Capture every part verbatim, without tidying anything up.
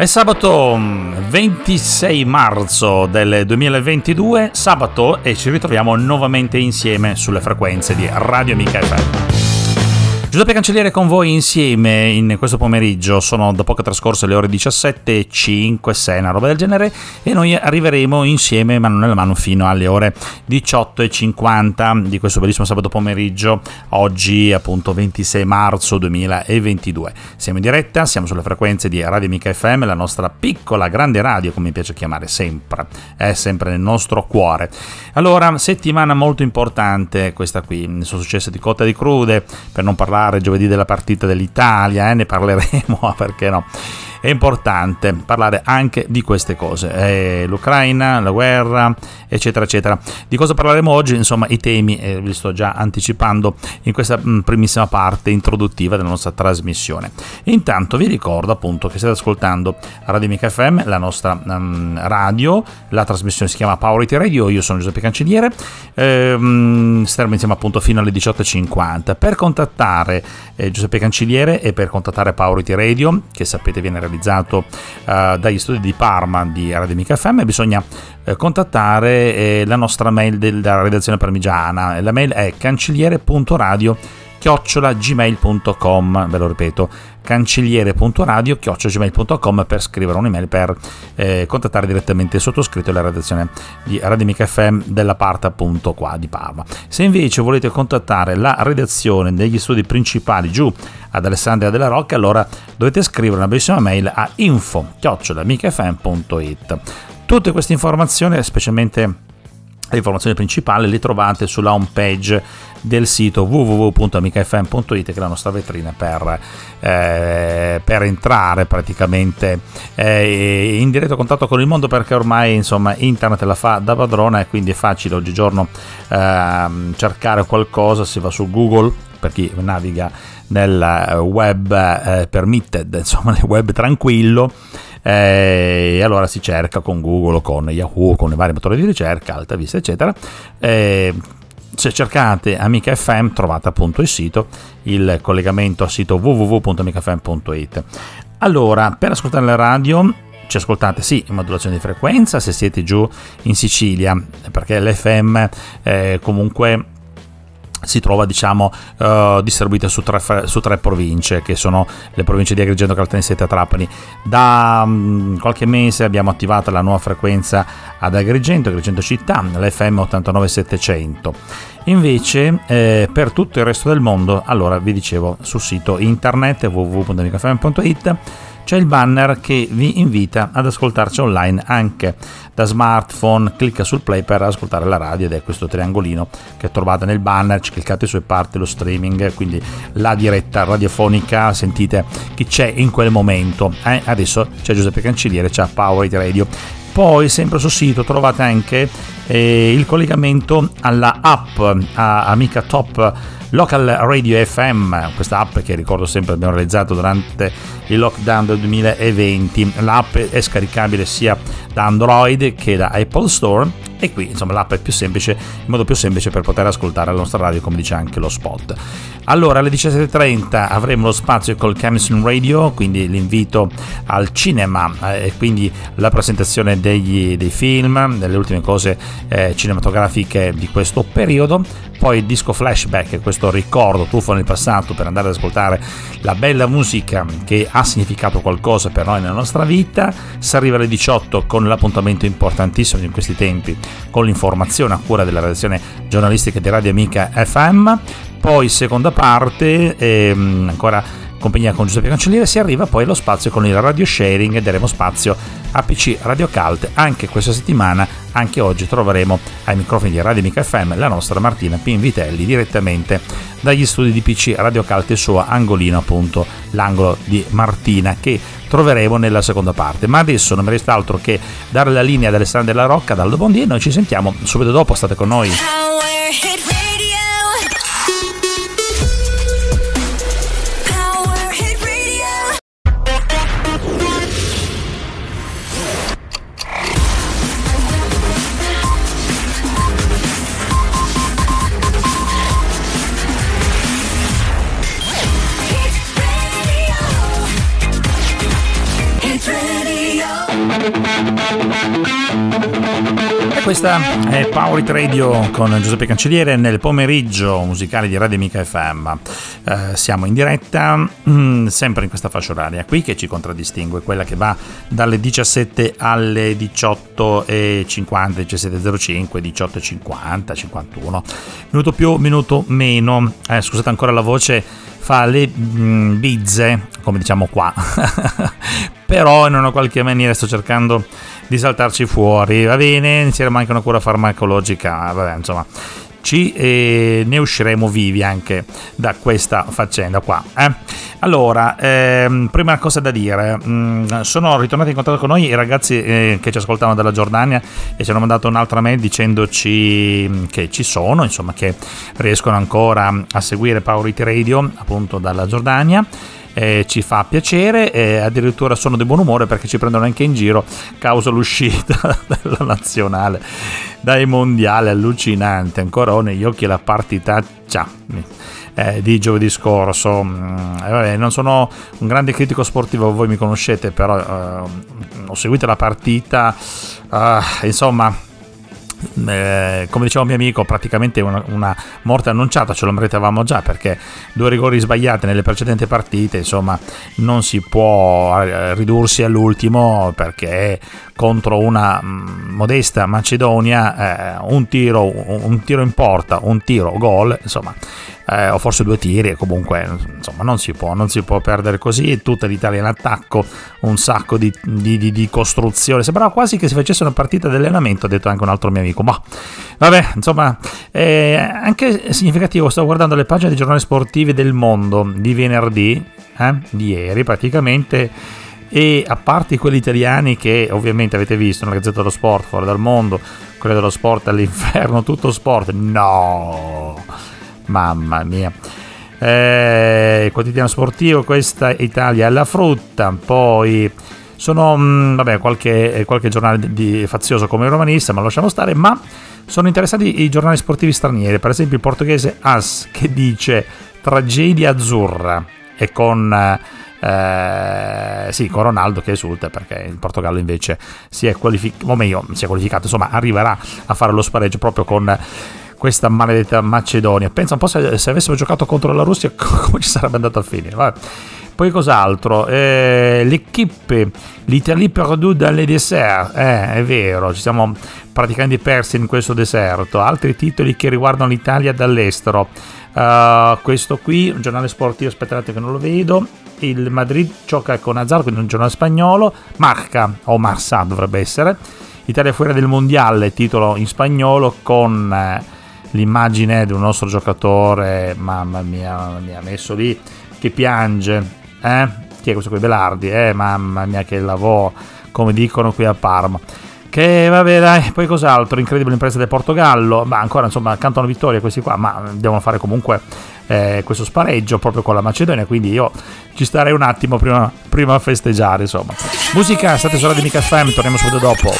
È sabato ventisei marzo del duemilaventidue, sabato, e ci ritroviamo nuovamente insieme sulle frequenze di Radio Amica F M. Giuseppe Cancelliere con voi insieme in questo pomeriggio. Sono da poco trascorse le ore diciassette e cinque, sei, una roba del genere, e noi arriveremo insieme mano nella mano fino alle ore diciotto e cinquanta di questo bellissimo sabato pomeriggio. Oggi appunto ventisei marzo duemilaventidue. Siamo in diretta, siamo sulle frequenze di Radio Amica F M, la nostra piccola grande radio, come mi piace chiamare sempre, è sempre nel nostro cuore. Allora, settimana molto importante questa qui, ne sono successe di cotta di crude, per non parlare giovedì della partita dell'Italia, eh, ne parleremo, perché no? È importante parlare anche di queste cose, eh, l'Ucraina, la guerra, eccetera eccetera. Di cosa parleremo oggi? Insomma, i temi eh, vi sto già anticipando in questa mh, primissima parte introduttiva della nostra trasmissione. Intanto vi ricordo appunto che state ascoltando Radio Amica F M, la nostra mh, radio, la trasmissione si chiama Powerity Radio, io sono Giuseppe Cancelliere, eh, mh, staremo insieme appunto fino alle diciotto e cinquanta. Per contattare eh, Giuseppe Cancelliere e per contattare Powerity Radio, che sapete viene realizzato eh, dagli studi di Parma di Radio Amica F M, bisogna eh, contattare eh, la nostra mail della redazione parmigiana. La mail è cancelliere punto radio chiocciola gmail punto com, ve lo ripeto, cancelliere punto radio chiocciola gmail punto com, per scrivere un'email, per eh, contattare direttamente il sottoscritto e la redazione di Radio Amica F M della parte appunto qua di Parma. Se invece volete contattare la redazione degli studi principali giù ad Alessandra La Rocca, allora dovete scrivere una bellissima mail a info chiocciola amica f m punto it. Tutte queste informazioni, specialmente l'informazione principale, le trovate sulla home page del sito w w w punto amica f m punto it, che è la nostra vetrina per, eh, per entrare praticamente eh, in diretto contatto con il mondo, perché ormai insomma internet la fa da padrona, e quindi è facile oggigiorno eh, cercare qualcosa. Si va su Google, per chi naviga nel web eh, permitted, insomma nel web tranquillo, e allora si cerca con Google, con Yahoo, con i vari motori di ricerca, Alta Vista eccetera, e se cercate Amica F M trovate appunto il sito, il collegamento al sito w w w punto amica f m punto it. Allora, per ascoltare la radio ci ascoltate sì in modulazione di frequenza se siete giù in Sicilia, perché l'F M eh, comunque si trova diciamo uh, distribuita su tre, su tre province, che sono le province di Agrigento, Caltanissetta e Trapani. Da um, qualche mese abbiamo attivato la nuova frequenza ad Agrigento, Agrigento città, l'F M ottantanove settecento. Invece eh, per tutto il resto del mondo, allora vi dicevo, sul sito internet w w w punto amica f m punto it c'è il banner che vi invita ad ascoltarci online anche da smartphone. Clicca sul play per ascoltare la radio, ed è questo triangolino che trovate nel banner, cliccate su e parte lo streaming, quindi la diretta radiofonica, sentite chi c'è in quel momento. Eh, adesso c'è Giuseppe Cancelliere, c'è Power Radio. Poi sempre sul sito trovate anche eh, il collegamento alla app a Amica Top Local Radio F M, questa app che ricordo sempre abbiamo realizzato durante il lockdown del duemilaventi. L'app è scaricabile sia da Android che da Apple Store, e qui insomma l'app è più semplice, in modo più semplice per poter ascoltare la nostra radio, come dice anche lo spot. Allora alle diciassette e trenta avremo lo spazio col Camison Radio, quindi l'invito al cinema eh, e quindi la presentazione degli, dei film, delle ultime cose eh, cinematografiche di questo periodo. Poi il disco flashback, questo ricordo, tuffo nel passato per andare ad ascoltare la bella musica che ha significato qualcosa per noi nella nostra vita. Si arriva alle diciotto con l'appuntamento importantissimo in questi tempi con l'informazione a cura della redazione giornalistica di Radio Amica F M. Poi seconda parte, ehm, ancora compagnia con Giuseppe Cancelliere, si arriva poi allo spazio con il radio sharing, e daremo spazio a P C Radio Cult anche questa settimana. Anche oggi troveremo ai microfoni di Radio Amica F M la nostra Martina Pinvitelli, direttamente dagli studi di P C Radio Cult, e il suo angolino appunto, l'angolo di Martina, che troveremo nella seconda parte. Ma adesso non mi resta altro che dare la linea ad Alessandra La Rocca, ad Aldo Bondi, e noi ci sentiamo subito dopo. State con noi. Questa è Powerity Radio con Giuseppe Cancelliere nel pomeriggio musicale di Radio Amica F M. Eh, siamo in diretta mh, sempre in questa fascia oraria qui che ci contraddistingue, quella che va dalle diciassette alle diciotto e cinquanta, diciassette e zero cinque, diciotto e cinquanta, cinquantuno, minuto più, minuto meno. Eh, scusate ancora la voce, fa le mh, bizze, come diciamo qua. Però in una qualche maniera sto cercando di saltarci fuori, va bene, c'era anche una cura farmacologica, vabbè, insomma, ci eh, ne usciremo vivi anche da questa faccenda qua. Eh? Allora, ehm, prima cosa da dire, mh, sono ritornati in contatto con noi i ragazzi eh, che ci ascoltavano dalla Giordania e ci hanno mandato un'altra mail dicendoci che ci sono, insomma, che riescono ancora a seguire Powerity Radio appunto dalla Giordania. Eh, ci fa piacere, eh, addirittura sono di buon umore perché ci prendono anche in giro causa l'uscita della nazionale dai mondiali, allucinante, ancora ho negli occhi la partitaccia eh, di giovedì scorso. Eh, vabbè, non sono un grande critico sportivo, voi mi conoscete, però eh, ho seguito la partita, eh, insomma... Eh, come diceva un mio amico, praticamente una, una morte annunciata, ce lo meritavamo già perché due rigori sbagliati nelle precedenti partite, insomma non si può ridursi all'ultimo, perché contro una mh, modesta Macedonia eh, un tiro un, un tiro in porta, un tiro gol, insomma eh, o forse due tiri, comunque insomma non si può non si può perdere così. Tutta l'Italia in attacco, un sacco di, di, di, di costruzione, sembrava quasi che si facesse una partita di allenamento, ha detto anche un altro mio amico. Ma vabbè, insomma, eh, anche significativo, stavo guardando le pagine dei giornali sportivi del mondo di venerdì, eh, di ieri praticamente, e a parte quelli italiani che ovviamente avete visto, la Gazzetta dello Sport, Fuori dal Mondo, quella dello Sport all'inferno, Tutto Sport, no, mamma mia. Eh, quotidiano sportivo, questa Italia alla frutta, poi... Sono vabbè, qualche, qualche giornale di, fazioso come Romanista, ma lasciamo stare. Ma sono interessanti i giornali sportivi stranieri, per esempio il portoghese AS che dice tragedia azzurra, e con, eh, sì, con Ronaldo che esulta perché il Portogallo invece si è qualificato, o meglio si è qualificato, insomma arriverà a fare lo spareggio proprio con questa maledetta Macedonia. Pensa un po' se, se avessimo giocato contro la Russia come ci sarebbe andato a finire, vabbè. Poi cos'altro? Eh, L'Equipe, l'Italie perdue dans le désert, eh, è vero, ci siamo praticamente persi in questo deserto. Altri titoli che riguardano l'Italia dall'estero, uh, questo qui, un giornale sportivo, aspettate che non lo vedo, il Madrid gioca con Hazard, quindi un giornale spagnolo, Marca, o Marsa dovrebbe essere, Italia fuori del mondiale, titolo in spagnolo con eh, l'immagine di un nostro giocatore, mamma mia, mamma mia, messo lì, che piange. Eh? Chi è questo qui? Belardi, eh? Mamma mia che lavoro, come dicono qui a Parma. Che vabbè, dai, poi cos'altro? Incredibile impresa del Portogallo, ma ancora insomma cantano vittoria questi qua, ma devono fare comunque eh, questo spareggio proprio con la Macedonia, quindi io ci starei un attimo prima, prima a festeggiare, insomma. Musica, state su Radio Amica F M, torniamo subito dopo.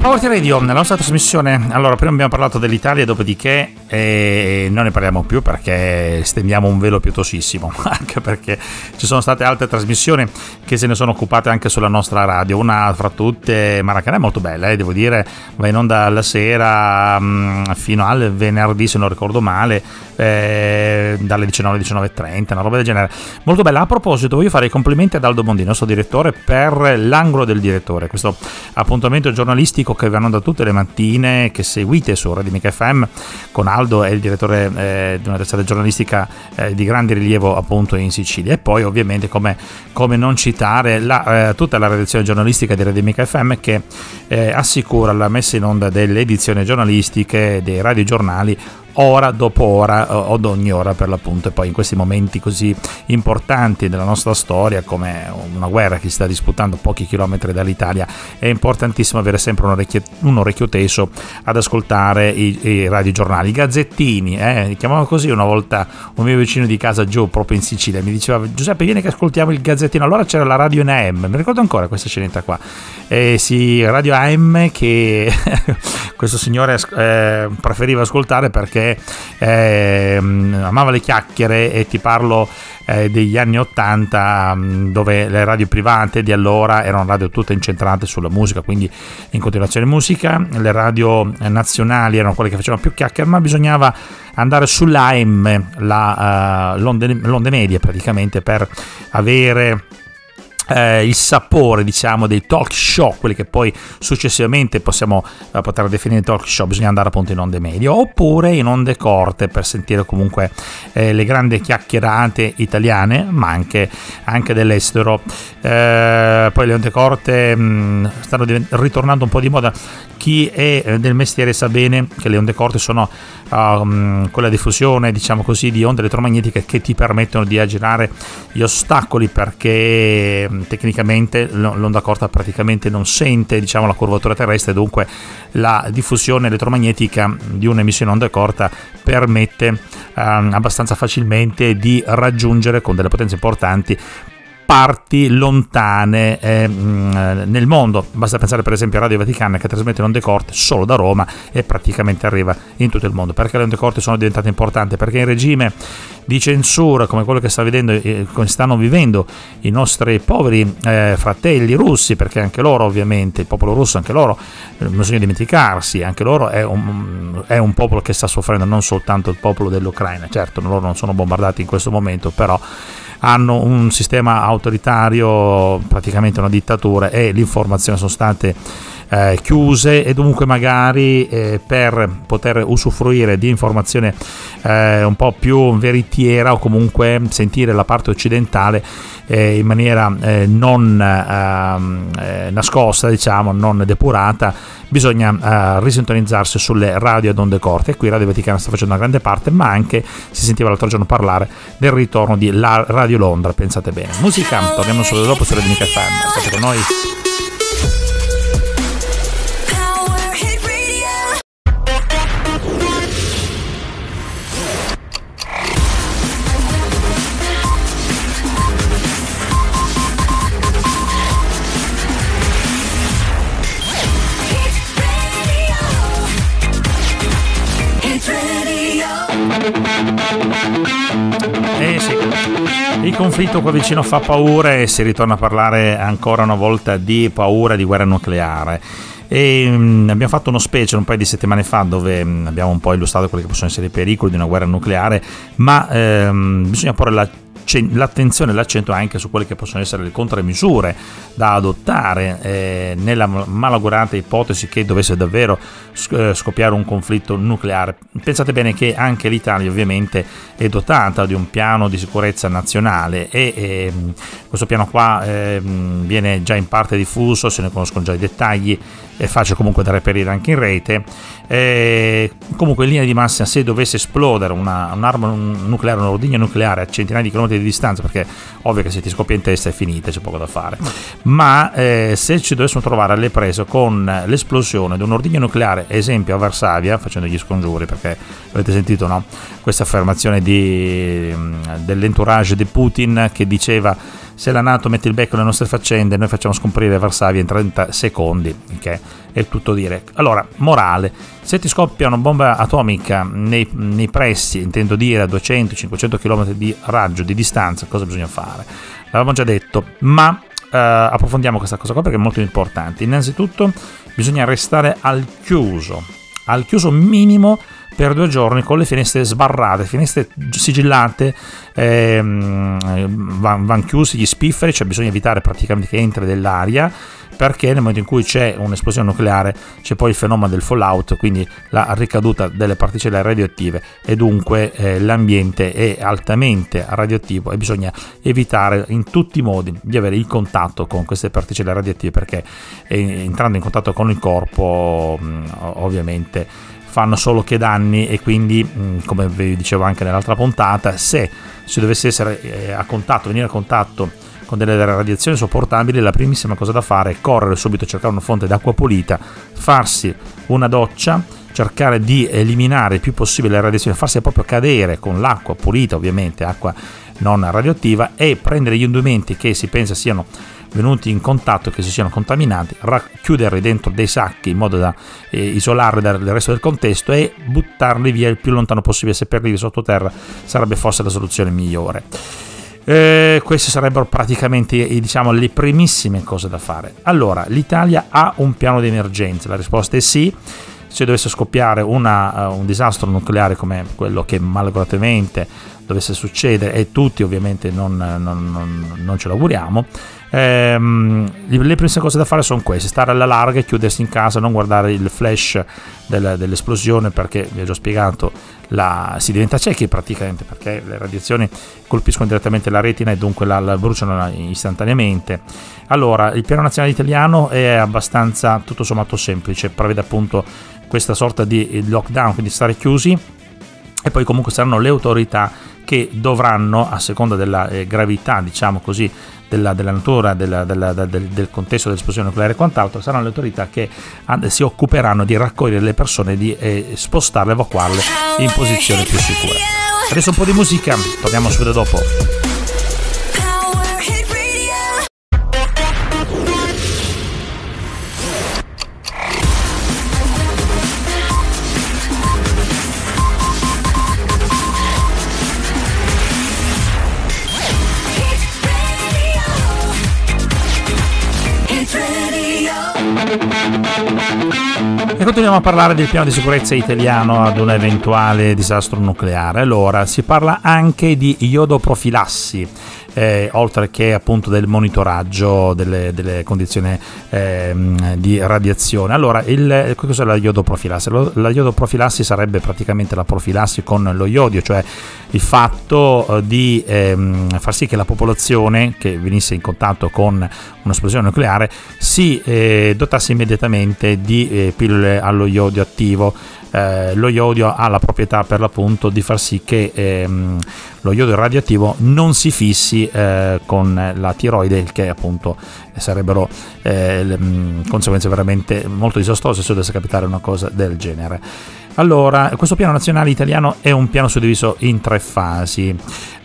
Powerity Radio, nella nostra trasmissione. Allora, prima abbiamo parlato dell'Italia, dopodiché eh, non ne parliamo più perché stendiamo un velo pietosissimo, anche perché ci sono state altre trasmissioni che se ne sono occupate anche sulla nostra radio. Una fra tutte, Maracanã, è molto bella, eh, devo dire, va in onda la sera mh, fino al venerdì, se non ricordo male, eh, dalle diciannove alle diciannove e trenta, una roba del genere. Molto bella. A proposito, voglio fare i complimenti ad Aldo Bondi, nostro direttore, per l'angolo del direttore, questo appuntamento giornalistico che vanno da tutte le mattine, che seguite su Radio Amica F M con Aldo, è il direttore eh, di una testata giornalistica eh, di grande rilievo appunto in Sicilia. E poi ovviamente come, come non citare la, eh, tutta la redazione giornalistica di Radio Amica F M che eh, assicura la messa in onda delle edizioni giornalistiche dei radiogiornali ora dopo ora, od ogni ora per l'appunto, e poi in questi momenti così importanti della nostra storia come una guerra che si sta disputando pochi chilometri dall'Italia è importantissimo avere sempre un orecchio, un orecchio teso ad ascoltare i, i radiogiornali, i gazzettini, eh, li chiamavano così una volta un mio vicino di casa Gio, proprio in Sicilia, mi diceva: Giuseppe, vieni che ascoltiamo il gazzettino. Allora c'era la radio in A M, mi ricordo ancora questa scenetta qua, eh, sì, radio A M che questo signore eh, preferiva ascoltare perché eh, amava le chiacchiere, e ti parlo eh, degli anni ottanta, dove le radio private di allora erano radio tutte incentrate sulla musica, quindi in continuazione musica. Le radio nazionali erano quelle che facevano più chiacchiere, ma bisognava andare sull'A M, la, uh, l'onde, l'onde media praticamente, per avere Eh, il sapore, diciamo, dei talk show, quelli che poi successivamente possiamo eh, poter definire talk show. Bisogna andare appunto in onde medie oppure in onde corte per sentire comunque eh, le grandi chiacchierate italiane, ma anche, anche dell'estero. Eh, poi le onde corte mh, stanno divent- ritornando un po' di moda. Chi è del mestiere sa bene che le onde corte sono um, quella diffusione, diciamo così, di onde elettromagnetiche che ti permettono di aggirare gli ostacoli, perché tecnicamente l'onda corta praticamente non sente, diciamo, la curvatura terrestre, dunque la diffusione elettromagnetica di un'emissione onda corta permette um, abbastanza facilmente di raggiungere con delle potenze importanti parti lontane eh, nel mondo. Basta pensare per esempio a Radio Vaticana, che trasmette onde corte solo da Roma e praticamente arriva in tutto il mondo. Perché le onde corte sono diventate importanti? Perché in regime di censura come quello che sta vedendo, eh, come stanno vivendo i nostri poveri eh, fratelli russi, perché anche loro, ovviamente, il popolo russo, anche loro non bisogna dimenticarsi, anche loro è un, è un popolo che sta soffrendo, non soltanto il popolo dell'Ucraina. Certo, loro non sono bombardati in questo momento, però hanno un sistema autoritario, praticamente una dittatura, e l'informazione sono state eh, chiuse, e dunque magari eh, per poter usufruire di informazione eh, un po' più veritiera, o comunque sentire la parte occidentale eh, in maniera eh, non eh, nascosta, diciamo, non depurata, bisogna eh, risintonizzarsi sulle radio ad onde corte, e qui Radio Vaticana sta facendo una grande parte, ma anche si sentiva l'altro giorno parlare del ritorno di la Radio Londra, pensate bene. Musica, torniamo solo dopo su Radio Amica F M, state con noi. Eh sì, il conflitto qua vicino fa paura, e si ritorna a parlare ancora una volta di paura, di guerra nucleare. E abbiamo fatto uno special un paio di settimane fa dove abbiamo un po' illustrato quelli che possono essere i pericoli di una guerra nucleare, ma ehm, bisogna porre la l'attenzione e l'accento anche su quelle che possono essere le contromisure da adottare eh, nella malaugurata ipotesi che dovesse davvero scoppiare un conflitto nucleare. Pensate bene che anche l'Italia ovviamente è dotata di un piano di sicurezza nazionale, e eh, questo piano qua eh, viene già in parte diffuso, se ne conoscono già i dettagli, è facile comunque da reperire anche in rete. Eh, comunque in linea di massima, se dovesse esplodere una, un'arma nucleare, un ordigno nucleare a centinaia di chilometri di distanza, perché ovvio che se ti scoppia in testa è finita, c'è poco da fare, ma eh, se ci dovessimo trovare alle prese con l'esplosione di un ordigno nucleare, esempio a Varsavia, facendo gli scongiuri, perché avete sentito, no, questa affermazione di, dell'entourage di Putin che diceva: se la NATO mette il becco nelle nostre faccende, noi facciamo scomparire Varsavia in trenta secondi, che è tutto dire. Allora, morale: se ti scoppia una bomba atomica nei, nei pressi, intendo dire a duecento cinquecento chilometri di raggio, di distanza, cosa bisogna fare? L'avevamo già detto, ma eh, approfondiamo questa cosa qua perché è molto importante. Innanzitutto bisogna restare al chiuso, al chiuso minimo, per due giorni, con le finestre sbarrate, finestre sigillate, ehm, van, van chiusi gli spifferi, cioè bisogna evitare praticamente che entri dell'aria, perché nel momento in cui c'è un'esplosione nucleare c'è poi il fenomeno del fallout, quindi la ricaduta delle particelle radioattive, e dunque eh, l'ambiente è altamente radioattivo, e bisogna evitare in tutti i modi di avere il contatto con queste particelle radioattive, perché eh, entrando in contatto con il corpo mh, ovviamente fanno solo che danni, e quindi, come vi dicevo anche nell'altra puntata, se si dovesse essere a contatto, venire a contatto con delle radiazioni sopportabili, la primissima cosa da fare è correre subito a cercare una fonte d'acqua pulita, farsi una doccia, cercare di eliminare il più possibile le radiazioni, farsi proprio cadere con l'acqua pulita, ovviamente acqua non radioattiva, e prendere gli indumenti che si pensa siano venuti in contatto, che si siano contaminati, racchiuderli dentro dei sacchi in modo da eh, isolarli dal resto del contesto e buttarli via il più lontano possibile. Se perderli sottoterra sarebbe forse la soluzione migliore. Eh, queste sarebbero praticamente, diciamo, le primissime cose da fare. Allora, l'Italia ha un piano di emergenza? La risposta è sì. Se dovesse scoppiare una, uh, un disastro nucleare come quello che malauguratamente dovesse succedere, e tutti ovviamente non, non, non, non ce l'auguriamo, ehm, le prime cose da fare sono queste: stare alla larga, chiudersi in casa, non guardare il flash del, dell'esplosione, perché vi ho già spiegato, la, si diventa ciechi praticamente, perché le radiazioni colpiscono direttamente la retina e dunque la, la bruciano istantaneamente. Allora, il piano nazionale italiano è abbastanza tutto sommato semplice, prevede appunto questa sorta di lockdown, quindi stare chiusi, e poi comunque saranno le autorità che dovranno, a seconda della eh, gravità, diciamo così, della, della natura, della, della, del, del contesto dell'esplosione nucleare e quant'altro, saranno le autorità che si occuperanno di raccogliere le persone, di eh, spostarle, evacuarle in posizioni più sicure. Adesso un po' di musica, torniamo subito dopo. E continuiamo a parlare del piano di sicurezza italiano ad un eventuale disastro nucleare. Allora, si parla anche di iodoprofilassi, eh, oltre che appunto del monitoraggio delle, delle condizioni eh, di radiazione. Allora, il, cos'è la iodoprofilassi? La iodoprofilassi sarebbe praticamente la profilassi con lo iodio, cioè il fatto di eh, far sì che la popolazione che venisse in contatto con un'esplosione nucleare si eh, dotasse immediatamente di eh, pillole allo iodio attivo. Eh, lo iodio ha la proprietà per l'appunto di far sì che ehm, lo iodio radioattivo non si fissi eh, con la tiroide, il che appunto sarebbero eh, le, mh, conseguenze veramente molto disastrose se dovesse capitare una cosa del genere. Allora, questo piano nazionale italiano è un piano suddiviso in tre fasi.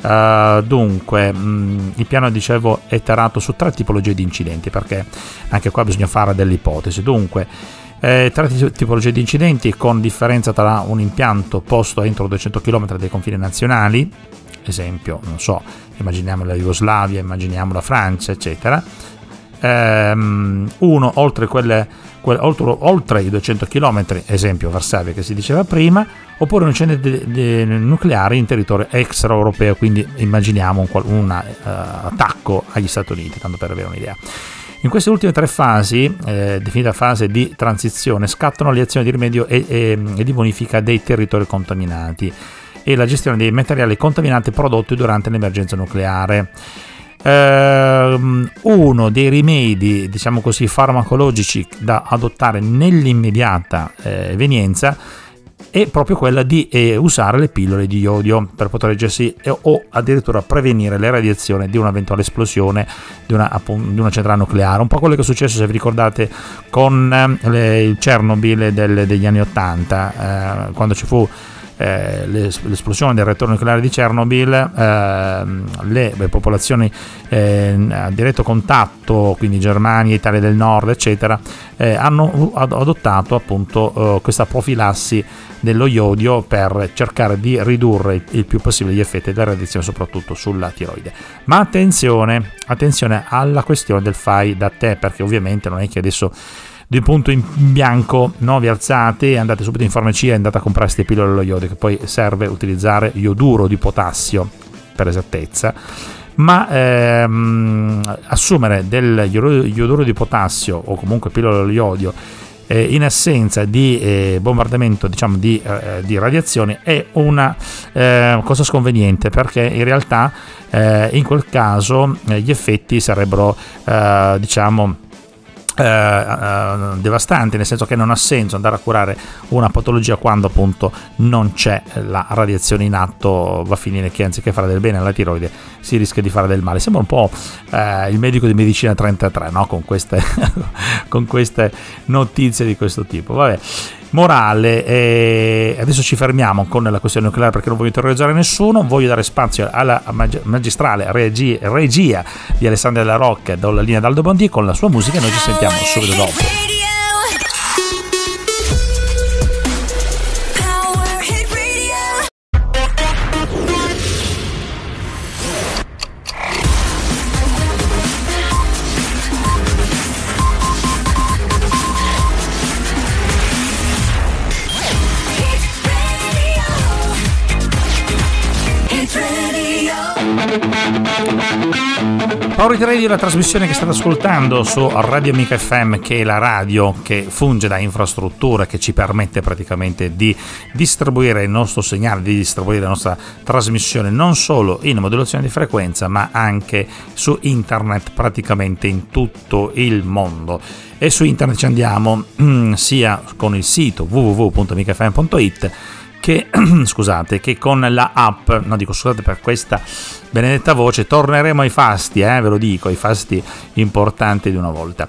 Uh, dunque, mh, il piano, dicevo, è tarato su tre tipologie di incidenti, perché anche qua bisogna fare delle ipotesi. Dunque, Eh, tre tipologie di incidenti con differenza tra un impianto posto entro duecento chilometri dai confini nazionali, esempio, non so, immaginiamo la Jugoslavia, immaginiamo la Francia, eccetera. Ehm, uno oltre, quelle, quelle, oltre, oltre i duecento chilometri, esempio Varsavia che si diceva prima, oppure un incidente nucleare in territorio extraeuropeo, quindi immaginiamo un, un uh, attacco agli Stati Uniti, tanto per avere un'idea. In queste ultime tre fasi, eh, definita fase di transizione, scattano le azioni di rimedio e, e, e di bonifica dei territori contaminati e la gestione dei materiali contaminati prodotti durante l'emergenza nucleare. Ehm, uno dei rimedi, diciamo così, farmacologici da adottare nell'immediata eh, evenienza è proprio quella di eh, usare le pillole di iodio per proteggersi eh, o addirittura prevenire le radiazioni di un'eventuale esplosione di una, appunto, di una centrale nucleare, un po' quello che è successo, se vi ricordate, con eh, le, il Chernobyl del, degli anni ottanta, eh, quando ci fu eh, l'esplosione del reattore nucleare di Chernobyl. Eh, le, le popolazioni eh, a diretto contatto, quindi Germania, Italia del Nord, eccetera, eh, hanno adottato appunto eh, questa profilassi dello iodio per cercare di ridurre il più possibile gli effetti della radiazione, soprattutto sulla tiroide. Ma attenzione, attenzione alla questione del fai da te, perché ovviamente non è che adesso di punto in bianco, no, vi alzate e andate subito in farmacia e andate a comprare queste pillole allo iodio, che poi serve utilizzare ioduro di potassio per esattezza, ma ehm, assumere del ioduro di potassio o comunque pillole allo iodio in assenza di eh, bombardamento, diciamo, di, eh, di radiazioni è una eh, cosa sconveniente, perché in realtà eh, in quel caso eh, gli effetti sarebbero eh, diciamo Eh, eh, devastante, nel senso che non ha senso andare a curare una patologia quando appunto non c'è la radiazione in atto. Va a finire che anziché fare del bene alla tiroide si rischia di fare del male. Sembra un po' eh, il medico di medicina trentatré, no? Con queste, con queste notizie di questo tipo. Vabbè, morale, e adesso ci fermiamo con la questione nucleare perché non voglio interrogare nessuno, voglio dare spazio alla mag- magistrale regia, regia di Alessandra La Rocca, dalla linea d'Aldo Bondi con la sua musica, e noi ci sentiamo subito dopo. Powerity Radio è la trasmissione che state ascoltando su Radio Amica F M, che è la radio che funge da infrastruttura, che ci permette praticamente di distribuire il nostro segnale, di distribuire la nostra trasmissione non solo in modulazione di frequenza ma anche su internet, praticamente in tutto il mondo. E su internet ci andiamo mm, sia con il sito w w w punto amica f m punto i t che, scusate, che con la app, no dico scusate per questa benedetta voce, torneremo ai fasti, eh, ve lo dico, ai fasti importanti di una volta.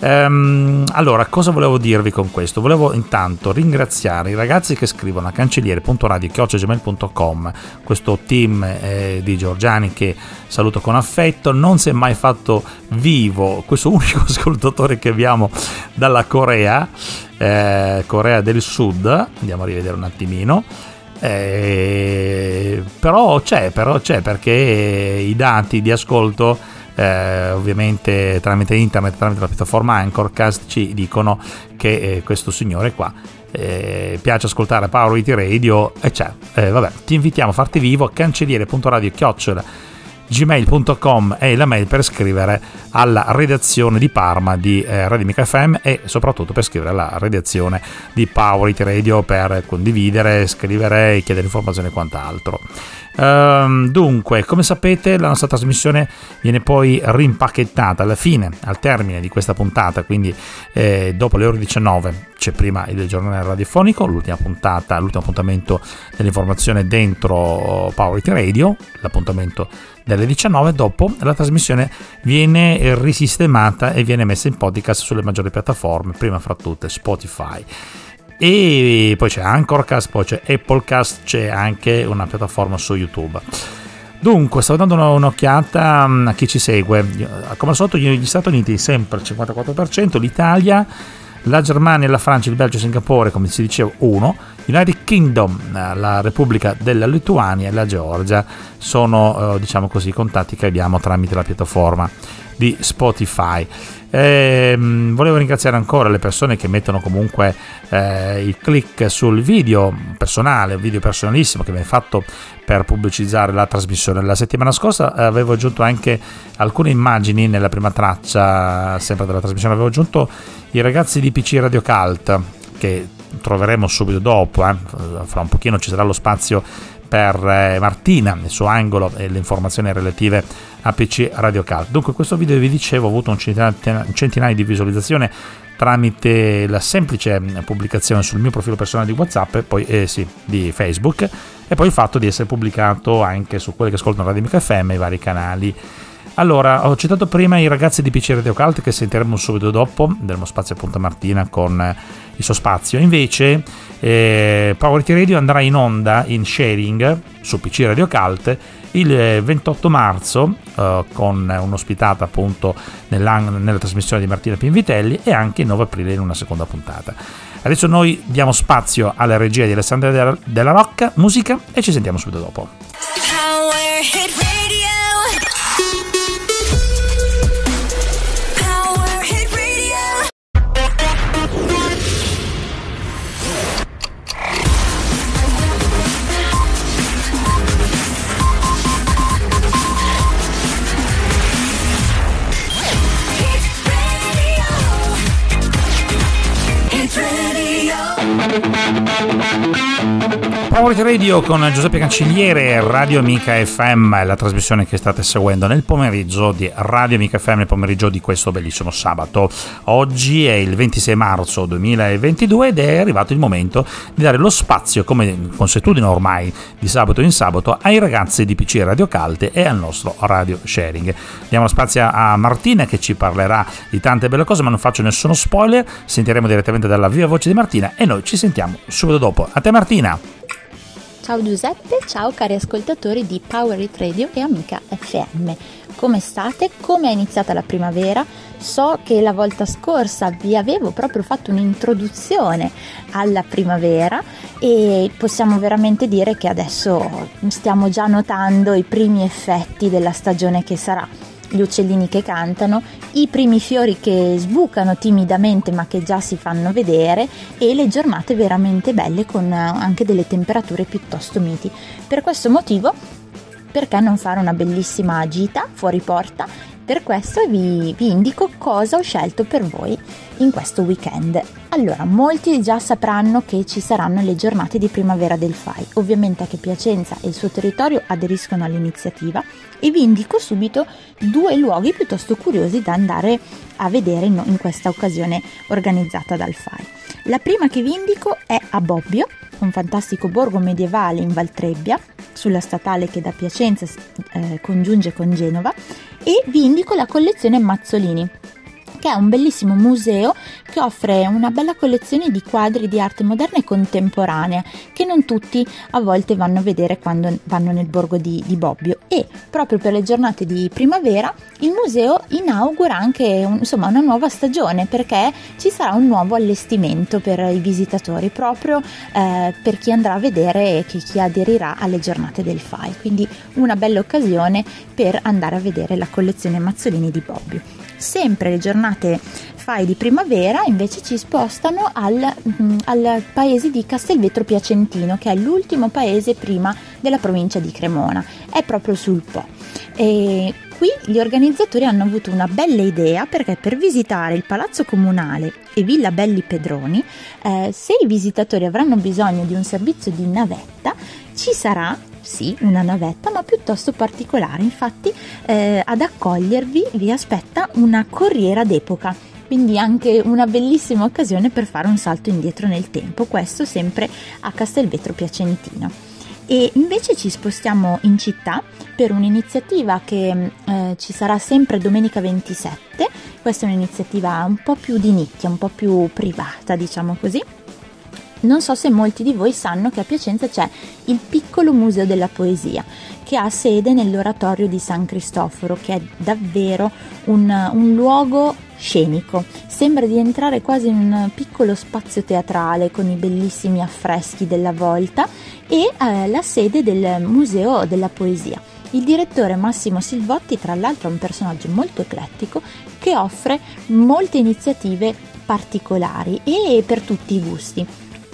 Ehm, allora, cosa volevo dirvi con questo? Volevo intanto ringraziare i ragazzi che scrivono a cancelliere punto radio chiocciola gmail punto com, questo team eh, di Giorgiani che saluto con affetto. Non si è mai fatto vivo questo unico ascoltatore che abbiamo dalla Corea, eh, Corea del Sud, andiamo a rivedere un attimino. Eh, però c'è, però c'è, perché i dati di ascolto eh, ovviamente tramite internet, tramite la piattaforma Anchorcast, ci dicono che eh, questo signore qua eh, piace ascoltare Powerity Radio e c'è. Eh, vabbè, ti invitiamo a farti vivo, cancelliere punto radio chiocciola gmail punto com è la mail per scrivere alla redazione di Parma di eh, Radio Amica F M, e soprattutto per scrivere alla redazione di Powerity Radio, per condividere, scrivere, chiedere informazioni e quant'altro. Ehm, dunque, come sapete, la nostra trasmissione viene poi rimpacchettata alla fine, al termine di questa puntata, quindi eh, dopo le ore diciannove c'è prima il giornale radiofonico, l'ultima puntata, l'ultimo appuntamento dell'informazione dentro Powerity Radio, l'appuntamento dalle diciannove, dopo la trasmissione viene risistemata e viene messa in podcast sulle maggiori piattaforme, prima fra tutte Spotify, e poi c'è Anchorcast, poi c'è Applecast, c'è anche una piattaforma su YouTube. Dunque, stavo dando un'occhiata a chi ci segue. Come al solito, gli Stati Uniti sempre il cinquantaquattro per cento, l'Italia, la Germania, la Francia, il Belgio e Singapore, come si diceva, uno, United Kingdom, la Repubblica della Lituania e la Georgia sono, diciamo così, i contatti che abbiamo tramite la piattaforma di Spotify. E volevo ringraziare ancora le persone che mettono comunque eh, il click sul video personale, un video personalissimo che mi hai fatto per pubblicizzare la trasmissione. La settimana scorsa avevo aggiunto anche alcune immagini nella prima traccia sempre della trasmissione, avevo aggiunto i ragazzi di P C Radio Cult, che troveremo subito dopo, eh. Fra un pochino ci sarà lo spazio per eh, Martina, il suo angolo e le informazioni relative a P C Radio Cult. Dunque, questo video, vi dicevo, ha avuto un centinaio, un centinaio di visualizzazioni tramite la semplice pubblicazione sul mio profilo personale di WhatsApp e poi eh, sì, di Facebook, e poi il fatto di essere pubblicato anche su quelli che ascoltano Radio Amica F M e i vari canali. Allora, ho citato prima i ragazzi di P C Radio Cult, che sentiremo subito dopo, daremo spazio appunto a Martina con il suo spazio. Invece eh, Powerity Radio andrà in onda in sharing su P C Radio Cult il ventotto marzo eh, con un'ospitata appunto nella, nella trasmissione di Martina Pinvitelli, e anche il nove aprile in una seconda puntata. Adesso noi diamo spazio alla regia di Alessandra Della Rocca, musica, e ci sentiamo subito dopo. Powerity Radio con Giuseppe Cancelliere, Radio Amica F M, la trasmissione che state seguendo nel pomeriggio di Radio Amica F M, nel pomeriggio di questo bellissimo sabato. Oggi è il ventisei marzo duemilaventidue ed è arrivato il momento di dare lo spazio, come consuetudine ormai di sabato in sabato, ai ragazzi di P C Radio Cult e al nostro radio sharing. Diamo spazio a Martina che ci parlerà di tante belle cose, ma non faccio nessuno spoiler, sentiremo direttamente dalla viva voce di Martina e noi ci sentiamo subito dopo. A te Martina! Ciao Giuseppe, ciao cari ascoltatori di Powerity Radio e Amica F M. Come state? Come è iniziata la primavera? So che la volta scorsa vi avevo proprio fatto un'introduzione alla primavera e possiamo veramente dire che adesso stiamo già notando i primi effetti della stagione che sarà. Gli uccellini che cantano, i primi fiori che sbucano timidamente ma che già si fanno vedere e le giornate veramente belle con anche delle temperature piuttosto miti. Per questo motivo, perché non fare una bellissima gita fuori porta? Per questo vi, vi indico cosa ho scelto per voi in questo weekend. Allora, molti già sapranno che ci saranno le giornate di primavera del F A I. Ovviamente anche Piacenza e il suo territorio aderiscono all'iniziativa e vi indico subito due luoghi piuttosto curiosi da andare a vedere in questa occasione organizzata dal F A I. La prima che vi indico è a Bobbio, un fantastico borgo medievale in Val Trebbia, sulla statale che da Piacenza eh, congiunge con Genova, e vi indico la collezione Mazzolini, che è un bellissimo museo che offre una bella collezione di quadri di arte moderna e contemporanea che non tutti a volte vanno a vedere quando vanno nel borgo di, di Bobbio, e proprio per le giornate di primavera il museo inaugura anche un, insomma, una nuova stagione, perché ci sarà un nuovo allestimento per i visitatori proprio eh, per chi andrà a vedere e chi, chi aderirà alle giornate del F A I, quindi una bella occasione per andare a vedere la collezione Mazzolini di Bobbio. Sempre le giornate F A I di primavera invece ci spostano al, al paese di Castelvetro Piacentino, che è l'ultimo paese prima della provincia di Cremona, è proprio sul Po, e qui gli organizzatori hanno avuto una bella idea, perché per visitare il palazzo comunale e Villa Belli Pedroni, eh, se i visitatori avranno bisogno di un servizio di navetta, ci sarà sì una navetta ma piuttosto particolare. Infatti eh, ad accogliervi vi aspetta una corriera d'epoca, quindi anche una bellissima occasione per fare un salto indietro nel tempo, questo sempre a Castelvetro Piacentino. E invece ci spostiamo in città per un'iniziativa che eh, ci sarà sempre domenica ventisette, questa è un'iniziativa un po' più di nicchia, un po' più privata, diciamo così. Non so se molti di voi sanno che a Piacenza c'è il piccolo Museo della Poesia, che ha sede nell'oratorio di San Cristoforo, che è davvero un, un luogo scenico. Sembra di entrare quasi in un piccolo spazio teatrale con i bellissimi affreschi della volta e eh, la sede del Museo della Poesia. Il direttore Massimo Silvotti, tra l'altro, è un personaggio molto eclettico che offre molte iniziative particolari e per tutti i gusti.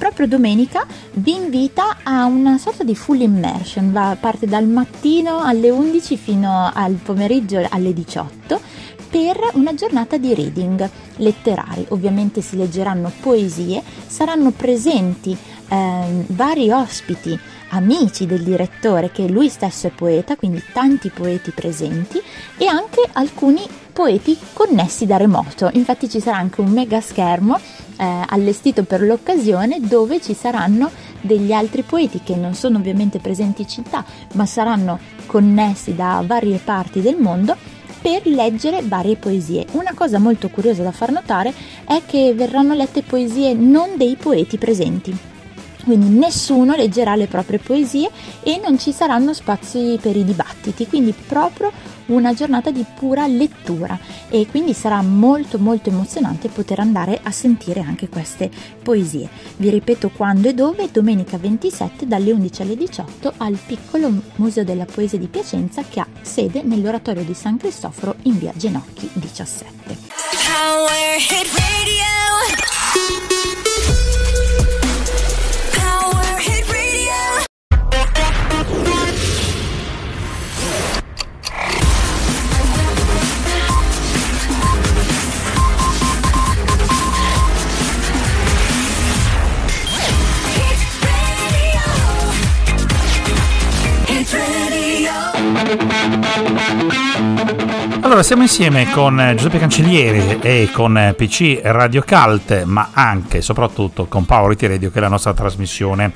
Proprio domenica vi invita a una sorta di full immersion, va, parte dal mattino alle undici fino al pomeriggio alle diciotto per una giornata di reading letterari. Ovviamente si leggeranno poesie, saranno presenti eh, vari ospiti, amici del direttore, che lui stesso è poeta, quindi tanti poeti presenti e anche alcuni poeti connessi da remoto. Infatti ci sarà anche un mega schermo Eh, allestito per l'occasione, dove ci saranno degli altri poeti che non sono ovviamente presenti in città ma saranno connessi da varie parti del mondo per leggere varie poesie. Una cosa molto curiosa da far notare è che verranno lette poesie non dei poeti presenti, quindi nessuno leggerà le proprie poesie e non ci saranno spazi per i dibattiti, quindi proprio una giornata di pura lettura, e quindi sarà molto molto emozionante poter andare a sentire anche queste poesie. Vi ripeto quando e dove: domenica ventisette dalle undici alle diciotto al piccolo Museo della Poesia di Piacenza, che ha sede nell'oratorio di San Cristoforo in via Genocchi diciassette. Power Hit Radio. Power Hit Radio. Allora, siamo insieme con Giuseppe Cancelliere e con P C Radio Cult, ma anche e soprattutto con Powerity Radio, che è la nostra trasmissione.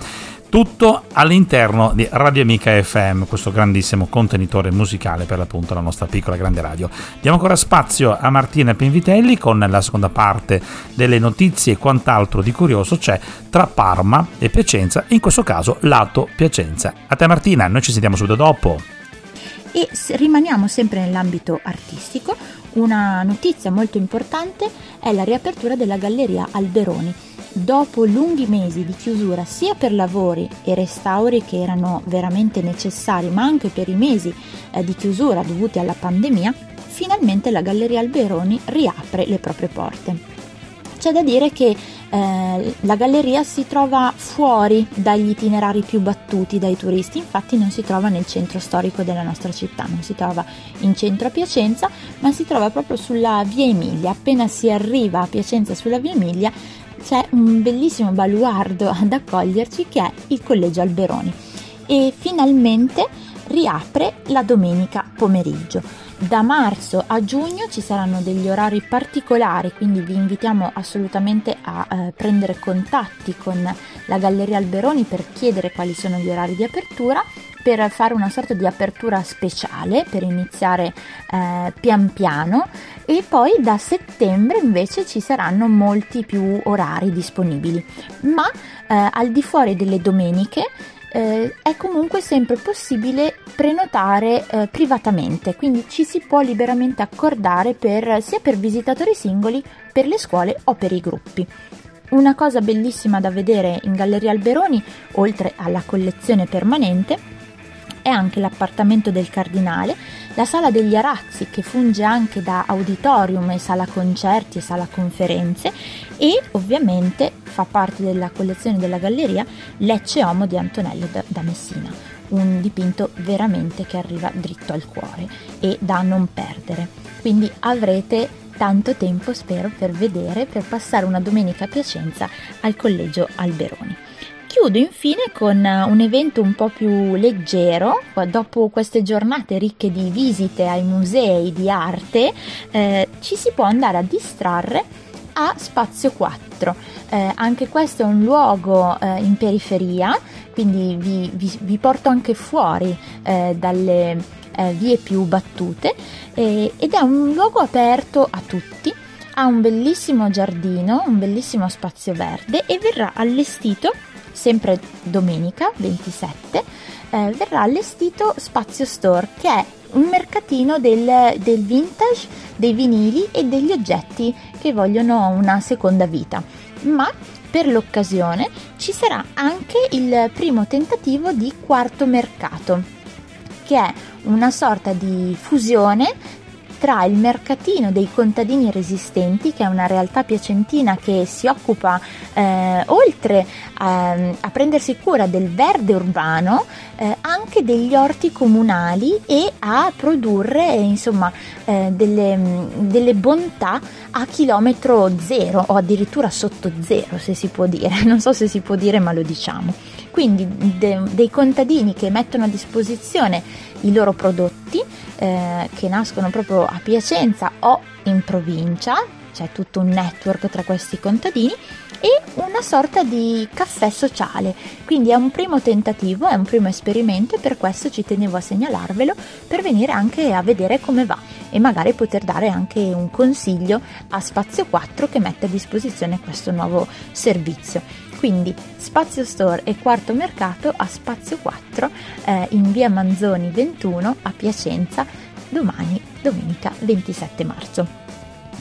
Tutto all'interno di Radio Amica F M, questo grandissimo contenitore musicale per l'appunto la nostra piccola grande radio. Diamo ancora spazio a Martina Pinvitelli con la seconda parte delle notizie e quant'altro di curioso c'è tra Parma e Piacenza, in questo caso lato Piacenza. A te Martina, noi ci sentiamo subito dopo. E rimaniamo sempre nell'ambito artistico. Una notizia molto importante è la riapertura della Galleria Alberoni. Dopo lunghi mesi di chiusura, sia per lavori e restauri che erano veramente necessari, ma anche per i mesi eh, di chiusura dovuti alla pandemia, finalmente la Galleria Alberoni riapre le proprie porte. C'è da dire che eh, la galleria si trova fuori dagli itinerari più battuti dai turisti, infatti non si trova nel centro storico della nostra città, non si trova in centro a Piacenza, ma si trova proprio sulla Via Emilia. Appena si arriva a Piacenza sulla Via Emilia c'è un bellissimo baluardo ad accoglierci che è il Collegio Alberoni, e finalmente riapre la domenica pomeriggio. Da marzo a giugno ci saranno degli orari particolari, quindi vi invitiamo assolutamente a eh, prendere contatti con la Galleria Alberoni per chiedere quali sono gli orari di apertura, per fare una sorta di apertura speciale, per iniziare eh, pian piano, e poi da settembre invece ci saranno molti più orari disponibili, ma eh, al di fuori delle domeniche eh, è comunque sempre possibile prenotare eh, privatamente, quindi ci si può liberamente accordare per, sia per visitatori singoli, per le scuole o per i gruppi. Una cosa bellissima da vedere in Galleria Alberoni, oltre alla collezione permanente, è anche l'appartamento del Cardinale, la sala degli Arazzi che funge anche da auditorium e sala concerti e sala conferenze, e ovviamente fa parte della collezione della galleria l'Ecce Homo di Antonello da Messina, un dipinto veramente che arriva dritto al cuore e da non perdere. Quindi avrete tanto tempo, spero, per vedere, per passare una domenica a Piacenza al Collegio Alberoni. Chiudo infine con un evento un po' più leggero. Dopo queste giornate ricche di visite ai musei di arte, eh, ci si può andare a distrarre a Spazio quattro. Eh, anche questo è un luogo eh, in periferia, quindi vi, vi, vi porto anche fuori eh, dalle eh, vie più battute, eh, ed è un luogo aperto a tutti. Ha un bellissimo giardino, un bellissimo spazio verde, e verrà allestito sempre domenica ventisette, eh, verrà allestito Spazio Store, che è un mercatino del, del vintage, dei vinili e degli oggetti che vogliono una seconda vita. Ma per l'occasione ci sarà anche il primo tentativo di Quarto Mercato, che è una sorta di fusione tra il mercatino dei contadini resistenti, che è una realtà piacentina che si occupa eh, oltre a, a prendersi cura del verde urbano, eh, anche degli orti comunali, e a produrre insomma eh, delle, delle bontà a chilometro zero, o addirittura sotto zero, se si può dire, non so se si può dire ma lo diciamo. Quindi de, dei contadini che mettono a disposizione i loro prodotti eh, che nascono proprio a Piacenza o in provincia, c'è tutto un network tra questi contadini, e una sorta di caffè sociale. Quindi è un primo tentativo, è un primo esperimento, e per questo ci tenevo a segnalarvelo, per venire anche a vedere come va e magari poter dare anche un consiglio a Spazio quattro, che mette a disposizione questo nuovo servizio. Quindi Spazio Store e Quarto Mercato a Spazio quattro eh, in via Manzoni ventuno a Piacenza, domani domenica ventisette marzo.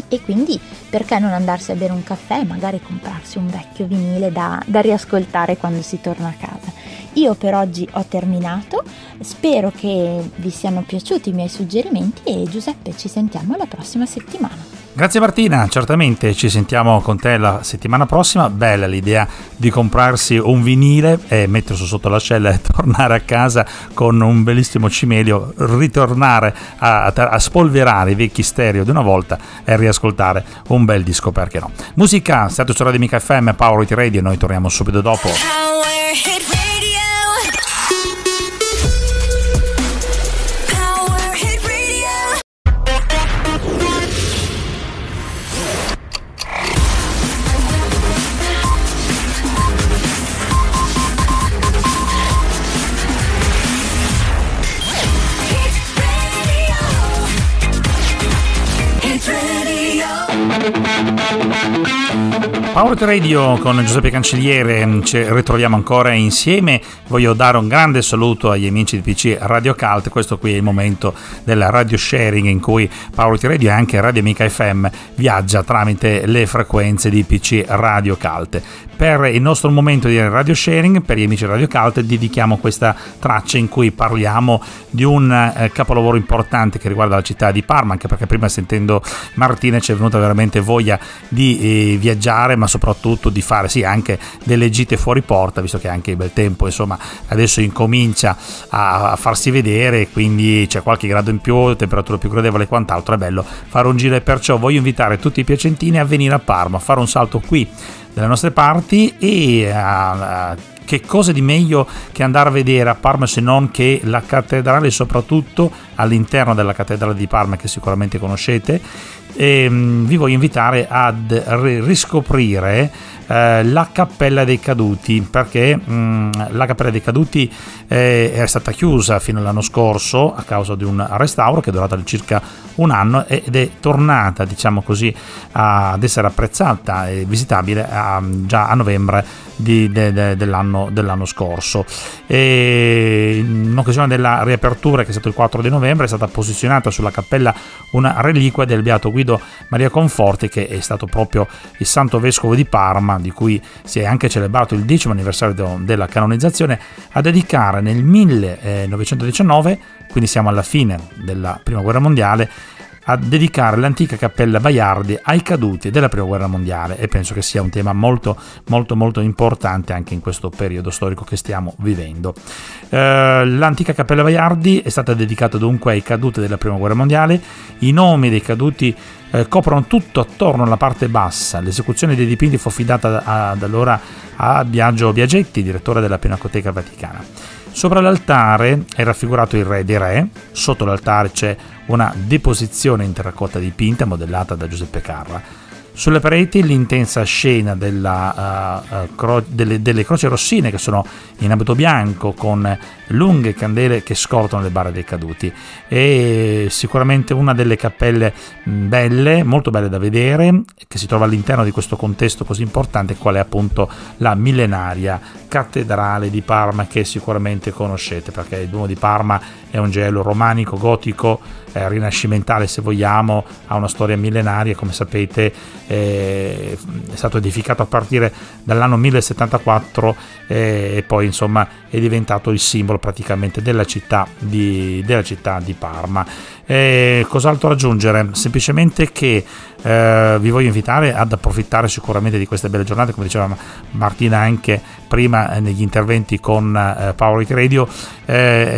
E quindi perché non andarsi a bere un caffè e magari comprarsi un vecchio vinile da, da riascoltare quando si torna a casa. Io per oggi ho terminato, spero che vi siano piaciuti i miei suggerimenti, e Giuseppe, ci sentiamo la prossima settimana. Grazie Martina, certamente ci sentiamo con te la settimana prossima. Bella l'idea di comprarsi un vinile e metterlo sotto l'ascella e tornare a casa con un bellissimo cimelio, ritornare a, a spolverare i vecchi stereo di una volta e riascoltare un bel disco, perché no. Musica, state su Radio Amica F M, Powerity Radio, noi torniamo subito dopo. Powerity Radio con Giuseppe Cancelliere, ci ritroviamo ancora insieme. Voglio dare un grande saluto agli amici di P C Radio Cult. Questo qui è il momento del radio sharing in cui Powerity Radio e anche Radio Amica F M viaggia tramite le frequenze di P C Radio Cult. Per il nostro momento di radio sharing, per gli amici Radio Cult, dedichiamo questa traccia in cui parliamo di un capolavoro importante che riguarda la città di Parma, anche perché prima, sentendo Martina, ci è venuta veramente voglia di eh, viaggiare, ma soprattutto di fare sì anche delle gite fuori porta, visto che anche il bel tempo insomma adesso incomincia a, a farsi vedere, quindi c'è qualche grado in più, temperatura più gradevole e quant'altro. È bello fare un giro e perciò voglio invitare tutti i piacentini a venire a Parma, a fare un salto qui dalle nostre parti. E a, a che cosa di meglio che andare a vedere a Parma se non che la cattedrale, soprattutto all'interno della cattedrale di Parma, che sicuramente conoscete. E vi voglio invitare ad riscoprire eh, la Cappella dei Caduti, perché mh, la Cappella dei Caduti eh, è stata chiusa fino all'anno scorso a causa di un restauro che è durato circa un anno ed è tornata, diciamo così, a, ad essere apprezzata e visitabile a, già a novembre di, de, de, dell'anno, dell'anno scorso. E in occasione della riapertura, che è stato il quattro di novembre, è stata posizionata sulla cappella una reliquia del Beato Guido Maria Conforti, che è stato proprio il santo vescovo di Parma, di cui si è anche celebrato il decimo anniversario della canonizzazione, a dedicare nel millenovecentodiciannove, quindi siamo alla fine della prima guerra mondiale, a dedicare l'antica cappella Baiardi ai caduti della prima guerra mondiale. E penso che sia un tema molto molto molto importante anche in questo periodo storico che stiamo vivendo. Eh, l'antica cappella Baiardi è stata dedicata dunque ai caduti della prima guerra mondiale. I nomi dei caduti eh, coprono tutto attorno alla parte bassa. L'esecuzione dei dipinti fu affidata ad allora a Biagio Biagetti, direttore della Pinacoteca Vaticana. Sopra l'altare è raffigurato il re dei re, sotto l'altare c'è una deposizione in terracotta dipinta modellata da Giuseppe Carra. Sulle pareti l'intensa scena della, uh, cro- delle, delle croci rossine, che sono in abito bianco con lunghe candele che scortano le bare dei caduti. È sicuramente una delle cappelle belle, molto belle da vedere, che si trova all'interno di questo contesto così importante qual è appunto la millenaria cattedrale di Parma, che sicuramente conoscete, perché il Duomo di Parma è un gioiello romanico, gotico, eh, rinascimentale se vogliamo, ha una storia millenaria, come sapete. Eh, è stato edificato a partire dall'anno mille settantaquattro eh, e poi insomma è diventato il simbolo praticamente della città di, della città di Parma. Eh, cos'altro aggiungere? Semplicemente che eh, vi voglio invitare ad approfittare sicuramente di queste belle giornate, come diceva Martina anche prima negli interventi con eh, Powerity Radio. Eh,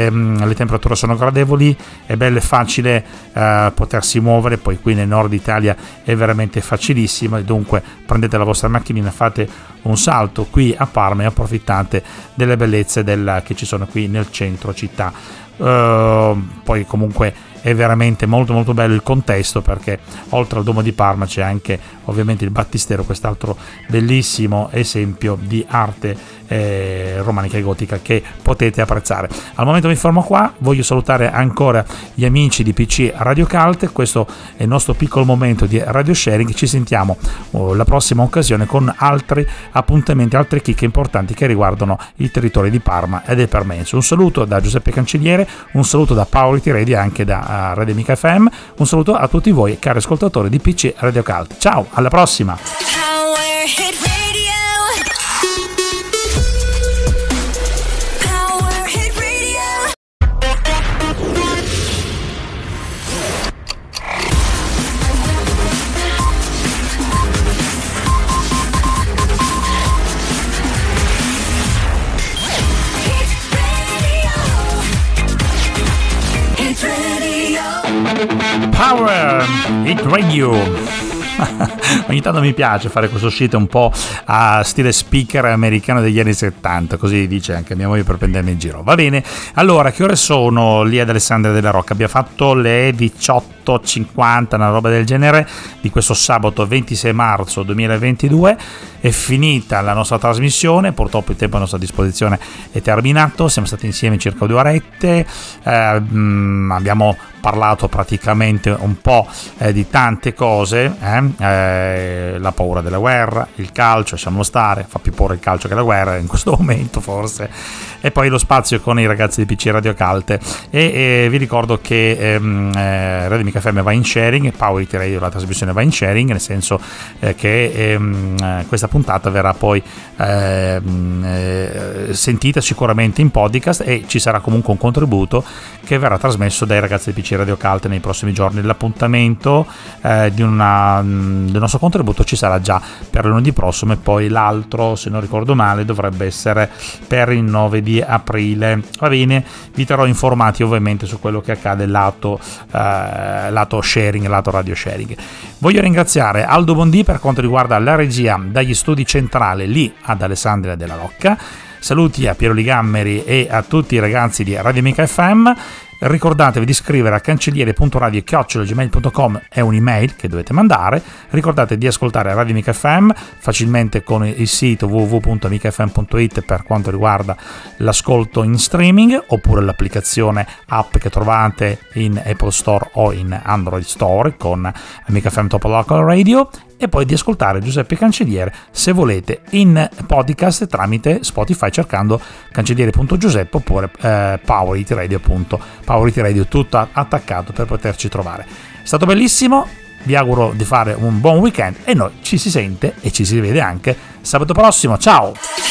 ehm, le temperature sono gradevoli, è bello e facile eh, potersi muovere, poi qui nel nord Italia è veramente facilissimo, e dunque prendete la vostra macchinina, fate un salto qui a Parma e approfittate delle bellezze del, che ci sono qui nel centro città. Eh, poi comunque è veramente molto molto bello il contesto, perché oltre al Duomo di Parma c'è anche ovviamente il Battistero, quest'altro bellissimo esempio di arte eh, romanica e gotica che potete apprezzare. Al momento mi fermo qua, voglio salutare ancora gli amici di P C Radio Cult, questo è il nostro piccolo momento di radio sharing, ci sentiamo oh, la prossima occasione con altri appuntamenti, altre chicche importanti che riguardano il territorio di Parma ed è permesso. Un saluto da Giuseppe Cancelliere, un saluto da Powerity Radio e anche da a Radio Amica F M, un saluto a tutti voi cari ascoltatori di P C Radio Cult. Ciao, alla prossima! Power It Radio. Ogni tanto mi piace fare questo shit un po' a stile speaker americano degli anni settanta, così dice anche mia moglie per prendermi in giro. Va bene, allora che ore sono lì ad Alessandra La Rocca? Abbiamo fatto le diciotto e cinquanta, una roba del genere, di questo sabato ventisei marzo duemilaventidue. è finita la nostra trasmissione, purtroppo il tempo a nostra disposizione è terminato, siamo stati insieme circa due orette, eh, abbiamo parlato praticamente un po' eh, di tante cose, eh? Eh, la paura della guerra, il calcio, lasciamolo stare, fa più paura il calcio che la guerra in questo momento forse, e poi lo spazio con i ragazzi di P C Radio Cult, e, e vi ricordo che ehm, eh, Radio Amica F M va in sharing, Powerity Radio, la trasmissione, va in sharing, nel senso eh, che ehm, questa puntata verrà poi ehm, eh, sentita sicuramente in podcast, e ci sarà comunque un contributo che verrà trasmesso dai ragazzi di P C Radio Cult nei prossimi giorni. L'appuntamento eh, di una, del nostro contributo ci sarà già per lunedì prossimo, e poi l'altro, se non ricordo male, dovrebbe essere per il nove di aprile. Va bene, vi terrò informati ovviamente su quello che accade lato, eh, lato sharing, lato radio sharing. Voglio ringraziare Aldo Bondi per quanto riguarda la regia dagli studi centrali lì ad Alessandra La Rocca, saluti a Piero Ligammeri e a tutti i ragazzi di Radio Amica F M. Ricordatevi di scrivere a cancelliere punto radio chiocciola gmail punto com, è un'email che dovete mandare. Ricordate di ascoltare Radio Amica F M facilmente con il sito w w w punto amica f m punto i t per quanto riguarda l'ascolto in streaming, oppure l'applicazione app che trovate in Apple Store o in Android Store con Amica F M Top Local Radio, e poi di ascoltare Giuseppe Cancelliere se volete in podcast tramite Spotify cercando cancelliere punto giuseppe oppure eh, powerity radio punto powerity radio, tutto attaccato per poterci trovare. È stato bellissimo, vi auguro di fare un buon weekend e noi ci si sente e ci si rivede anche sabato prossimo. Ciao!